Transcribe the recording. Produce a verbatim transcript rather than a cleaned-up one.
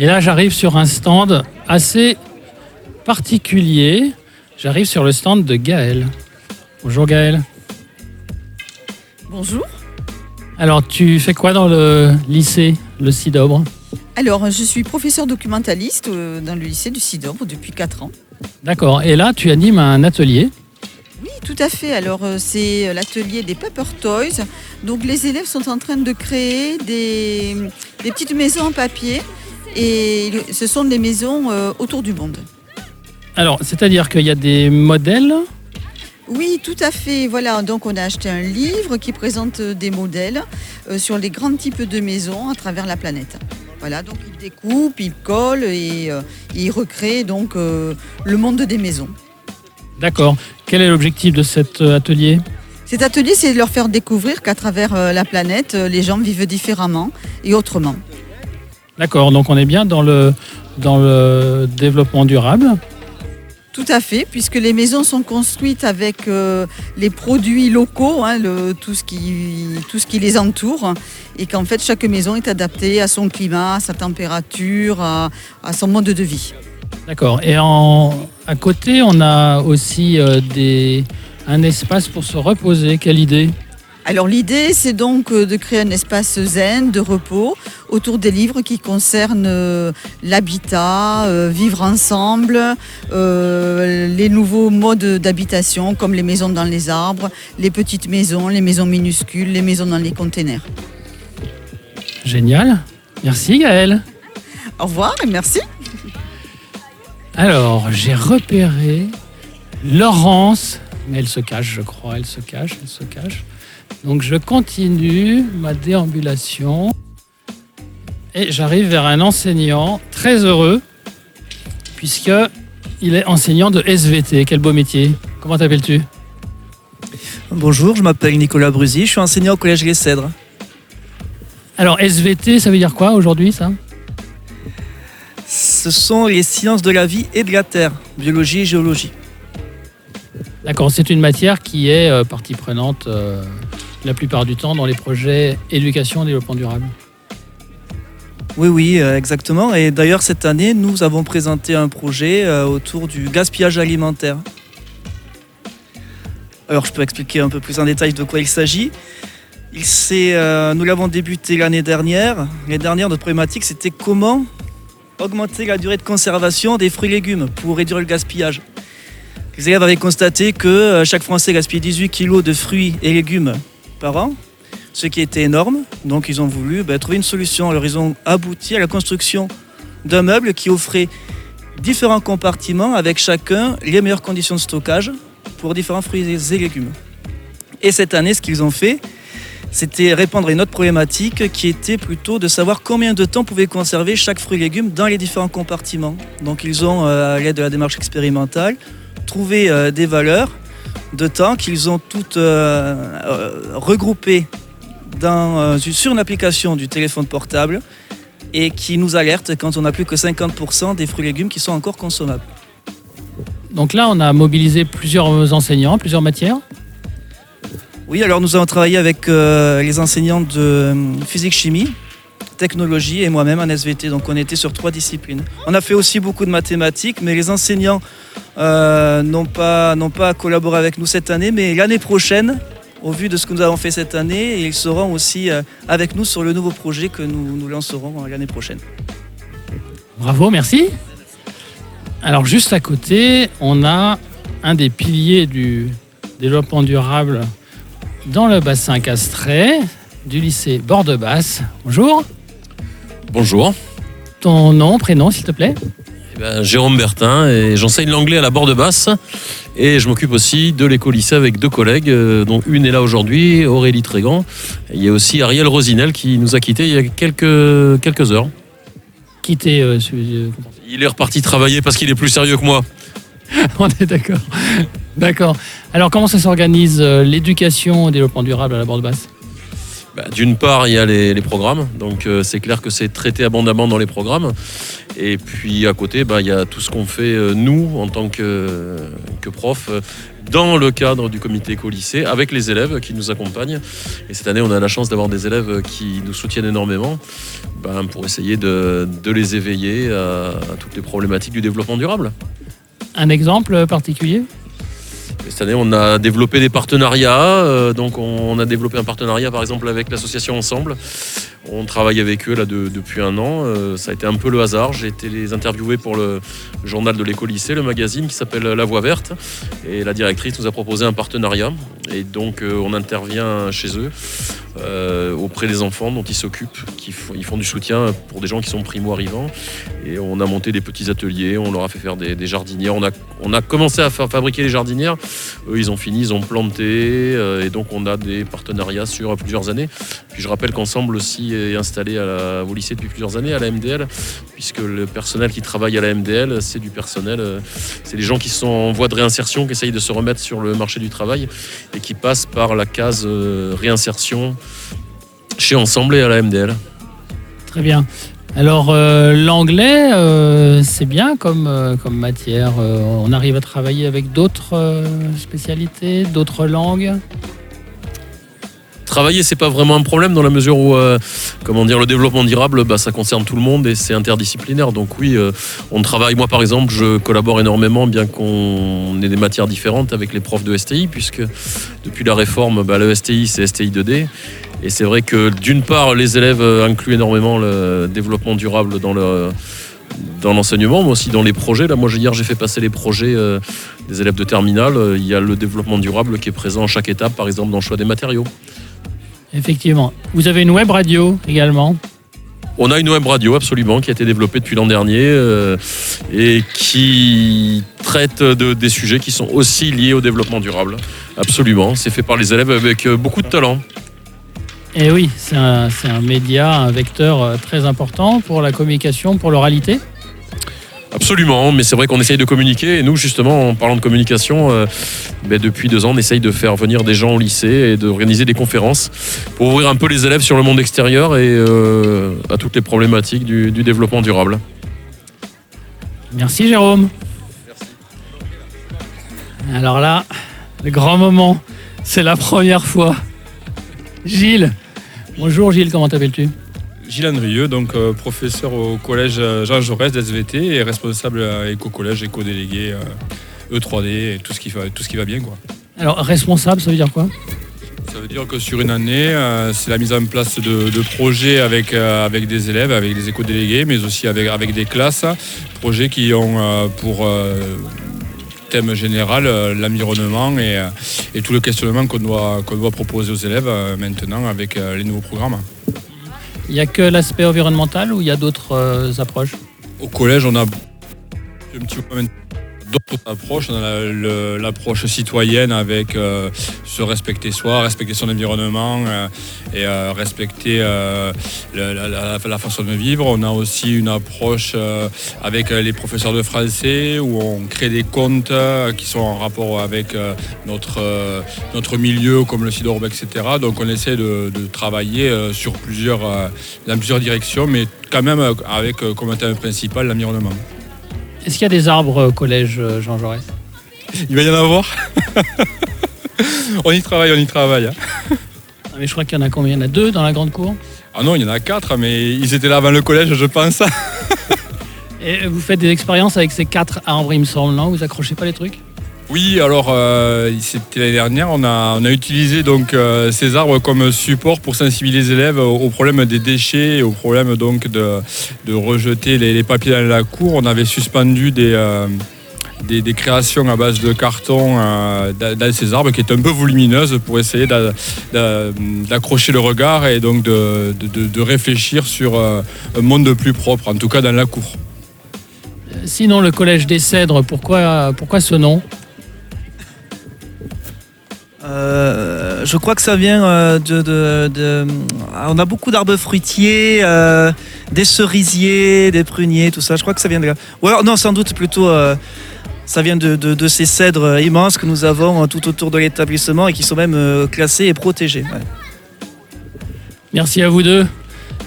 Et là, j'arrive sur un stand assez particulier. J'arrive sur le stand de Gaëlle. Bonjour Gaëlle. Bonjour. Alors, tu fais quoi dans le lycée, le Cidobre ? Alors, je suis professeur documentaliste dans le lycée du Cidobre depuis quatre ans. D'accord. Et là, tu animes un atelier ? Oui, tout à fait. Alors, c'est l'atelier des Paper Toys. Donc, les élèves sont en train de créer des, des petites maisons en papier. Et ce sont des maisons euh, autour du monde. Alors, c'est-à-dire qu'il y a des modèles ? Oui, tout à fait. Voilà, donc on a acheté un livre qui présente des modèles euh, sur les grands types de maisons à travers la planète. Voilà, donc ils découpent, ils collent et euh, ils recréent donc euh, le monde des maisons. D'accord. Quel est l'objectif de cet atelier ? Cet atelier, c'est de leur faire découvrir qu'à travers euh, la planète, les gens vivent différemment et autrement. D'accord, donc on est bien dans le, dans le développement durable. Tout à fait, puisque les maisons sont construites avec euh, les produits locaux, hein, le, tout, ce qui, tout ce qui les entoure, et qu'en fait chaque maison est adaptée à son climat, à sa température, à, à son mode de vie. D'accord, et en, à côté on a aussi euh, des, un espace pour se reposer, quelle idée ? Alors l'idée, c'est donc de créer un espace zen, de repos, autour des livres qui concernent l'habitat, vivre ensemble, euh, les nouveaux modes d'habitation, comme les maisons dans les arbres, les petites maisons, les maisons minuscules, les maisons dans les containers. Génial. Merci Gaëlle. Au revoir et merci. Alors, j'ai repéré Laurence, mais elle se cache, je crois, elle se cache, elle se cache. Donc je continue ma déambulation et j'arrive vers un enseignant très heureux puisqu'il est enseignant de S V T. Quel beau métier. Comment t'appelles-tu ? Bonjour, je m'appelle Nicolas Brusy, je suis enseignant au collège Les Cèdres. Alors S V T, ça veut dire quoi aujourd'hui ça ? Ce sont les sciences de la vie et de la terre, biologie et géologie. D'accord, c'est une matière qui est euh, partie prenante euh, la plupart du temps dans les projets éducation et développement durable. Oui, oui, euh, exactement. Et d'ailleurs, cette année, nous avons présenté un projet euh, autour du gaspillage alimentaire. Alors, je peux expliquer un peu plus en détail de quoi il s'agit. Il s'est, euh, nous l'avons débuté l'année dernière. L'année dernière, notre problématique, c'était comment augmenter la durée de conservation des fruits et légumes pour réduire le gaspillage. Les élèves avaient constaté que chaque Français gaspillait dix-huit kilos de fruits et légumes par an, ce qui était énorme. Donc ils ont voulu bah, trouver une solution. Alors ils ont abouti à la construction d'un meuble qui offrait différents compartiments avec chacun les meilleures conditions de stockage pour différents fruits et légumes. Et cette année, ce qu'ils ont fait, c'était répondre à une autre problématique qui était plutôt de savoir combien de temps pouvait conserver chaque fruit et légume dans les différents compartiments. Donc ils ont, à l'aide de la démarche expérimentale, trouver des valeurs de temps qu'ils ont toutes euh, regroupées dans, sur une application du téléphone portable et qui nous alerte quand on n'a plus que cinquante pour cent des fruits et légumes qui sont encore consommables. Donc là, on a mobilisé plusieurs enseignants, plusieurs matières. Oui, alors nous avons travaillé avec euh, les enseignants de physique-chimie, technologie et moi-même en S V T, donc on était sur trois disciplines. On a fait aussi beaucoup de mathématiques, mais les enseignants Euh, n'ont pas, n'ont pas collaboré avec nous cette année, mais l'année prochaine, au vu de ce que nous avons fait cette année, ils seront aussi avec nous sur le nouveau projet que nous, nous lancerons l'année prochaine. Bravo, merci. Alors juste à côté, on a un des piliers du développement durable dans le bassin castré du lycée Borde Basse. Bonjour. Bonjour. Ton nom, prénom, s'il te plaît ? Ben, Jérôme Bertin, et j'enseigne l'anglais à la Borde Basse et je m'occupe aussi de l'éco-lycée avec deux collègues, euh, dont une est là aujourd'hui, Aurélie Trégand. Il y a aussi Ariel Rosinel qui nous a quittés il y a quelques, quelques heures. Quitté euh, Il est reparti travailler parce qu'il est plus sérieux que moi. On est d'accord. D'accord. Alors comment ça s'organise euh, l'éducation au développement durable à la Borde Basse ? Bah, d'une part, il y a les, les programmes, donc euh, c'est clair que c'est traité abondamment dans les programmes. Et puis à côté, bah, il y a tout ce qu'on fait euh, nous en tant que, euh, que prof, euh, dans le cadre du comité éco-lycée avec les élèves qui nous accompagnent. Et cette année, on a la chance d'avoir des élèves qui nous soutiennent énormément ben, pour essayer de, de les éveiller à, à toutes les problématiques du développement durable. Un exemple particulier ? Cette année, on a développé des partenariats. Euh, donc, on a développé un partenariat, par exemple, avec l'association Ensemble. On travaille avec eux là de, depuis un an. Euh, ça a été un peu le hasard. J'ai été les interviewer pour le journal de l'éco-lycée, le magazine qui s'appelle La Voix Verte. Et la directrice nous a proposé un partenariat. Et donc, euh, on intervient chez eux euh, auprès des enfants dont ils s'occupent, qui f- ils font du soutien pour des gens qui sont primo-arrivants. Et on a monté des petits ateliers. On leur a fait faire des, des jardinières. On a, on a commencé à fa- fabriquer les jardinières. Eux, ils ont fini, ils ont planté, euh, et donc on a des partenariats sur plusieurs années. Puis je rappelle qu'Ensemble aussi est installé à la, au lycée depuis plusieurs années, à la M D L, puisque le personnel qui travaille à la M D L, c'est du personnel, euh, c'est des gens qui sont en voie de réinsertion, qui essayent de se remettre sur le marché du travail et qui passent par la case euh, réinsertion chez Ensemble et à la M D L. Très bien. Alors euh, l'anglais, euh, c'est bien comme, euh, comme matière. Euh, on arrive à travailler avec d'autres euh, spécialités, d'autres langues. Travailler, c'est pas vraiment un problème dans la mesure où, euh, comment dire, le développement durable, bah, ça concerne tout le monde et c'est interdisciplinaire. Donc oui, euh, on travaille. Moi, par exemple, je collabore énormément, bien qu'on ait des matières différentes avec les profs de S T I, puisque depuis la réforme, bah, le S T I, c'est S T I deux D. Et c'est vrai que d'une part, les élèves incluent énormément le développement durable dans, le, dans l'enseignement, mais aussi dans les projets. Là, moi, hier, j'ai fait passer les projets euh, des élèves de terminale. Il y a le développement durable qui est présent à chaque étape, par exemple dans le choix des matériaux. Effectivement. Vous avez une web radio également ? On a une web radio, absolument, qui a été développée depuis l'an dernier euh, et qui traite de, des sujets qui sont aussi liés au développement durable. Absolument. C'est fait par les élèves avec beaucoup de talent. Eh oui, c'est un, c'est un média, un vecteur très important pour la communication, pour l'oralité. Absolument, mais c'est vrai qu'on essaye de communiquer. Et nous, justement, en parlant de communication, euh, ben depuis deux ans, on essaye de faire venir des gens au lycée et d'organiser des conférences pour ouvrir un peu les élèves sur le monde extérieur et euh, à toutes les problématiques du, du développement durable. Merci Jérôme. Merci. Alors là, le grand moment, c'est la première fois. Gilles, bonjour Gilles, comment t'appelles-tu ? Gilles Andrieux, donc euh, professeur au collège Jean Jaurès d'S V T et responsable à éco-collège, éco-délégué, euh, E trois D, et tout ce qui va, tout ce qui va bien, quoi. Alors responsable, ça veut dire quoi ? Ça veut dire que sur une année, euh, c'est la mise en place de, de projets avec, euh, avec des élèves, avec des éco-délégués, mais aussi avec, avec des classes, projets qui ont euh, pour... Euh, thème général, l'environnement et, et tout le questionnement qu'on doit, qu'on doit proposer aux élèves maintenant avec les nouveaux programmes. Il n'y a que l'aspect environnemental ou il y a d'autres euh, approches ? Au collège, on a un petit peu d'autres approches. On a la, le, l'approche citoyenne avec euh, se respecter soi, respecter son environnement euh, et euh, respecter euh, la, la, la, la façon de vivre. On a aussi une approche euh, avec les professeurs de français où on crée des comptes qui sont en rapport avec euh, notre, euh, notre milieu comme le Cidobre, et cetera. Donc on essaie de, de travailler euh, sur plusieurs, euh, dans plusieurs directions, mais quand même avec euh, comme thème principal l'environnement. Est-ce qu'il y a des arbres au collège Jean Jaurès ? Il va y en avoir. On y travaille, on y travaille. Hein. Ah mais je crois qu'il y en a combien ? Il y en a deux dans la grande cour ? Ah non, il y en a quatre, mais ils étaient là avant le collège, je pense. Et vous faites des expériences avec ces quatre arbres, il me semble, non ? Vous accrochez pas les trucs ? Oui, alors euh, c'était l'année dernière, on a, on a utilisé donc, euh, ces arbres comme support pour sensibiliser les élèves au problème des déchets et au problème donc, de, de rejeter les, les papiers dans la cour. On avait suspendu des, euh, des, des créations à base de carton euh, dans ces arbres qui étaient un peu volumineuses pour essayer d'a, d'a, d'accrocher le regard et donc de, de, de réfléchir sur euh, un monde plus propre, en tout cas dans la cour. Sinon, le collège des Cèdres, pourquoi, pourquoi ce nom ? Euh, je crois que ça vient euh, de, de, de... On a beaucoup d'arbres fruitiers, euh, des cerisiers, des pruniers, tout ça. Je crois que ça vient de là. Ou alors, non, sans doute plutôt... Euh, ça vient de, de, de ces cèdres immenses que nous avons tout autour de l'établissement et qui sont même euh, classés et protégés. Ouais. Merci à vous deux.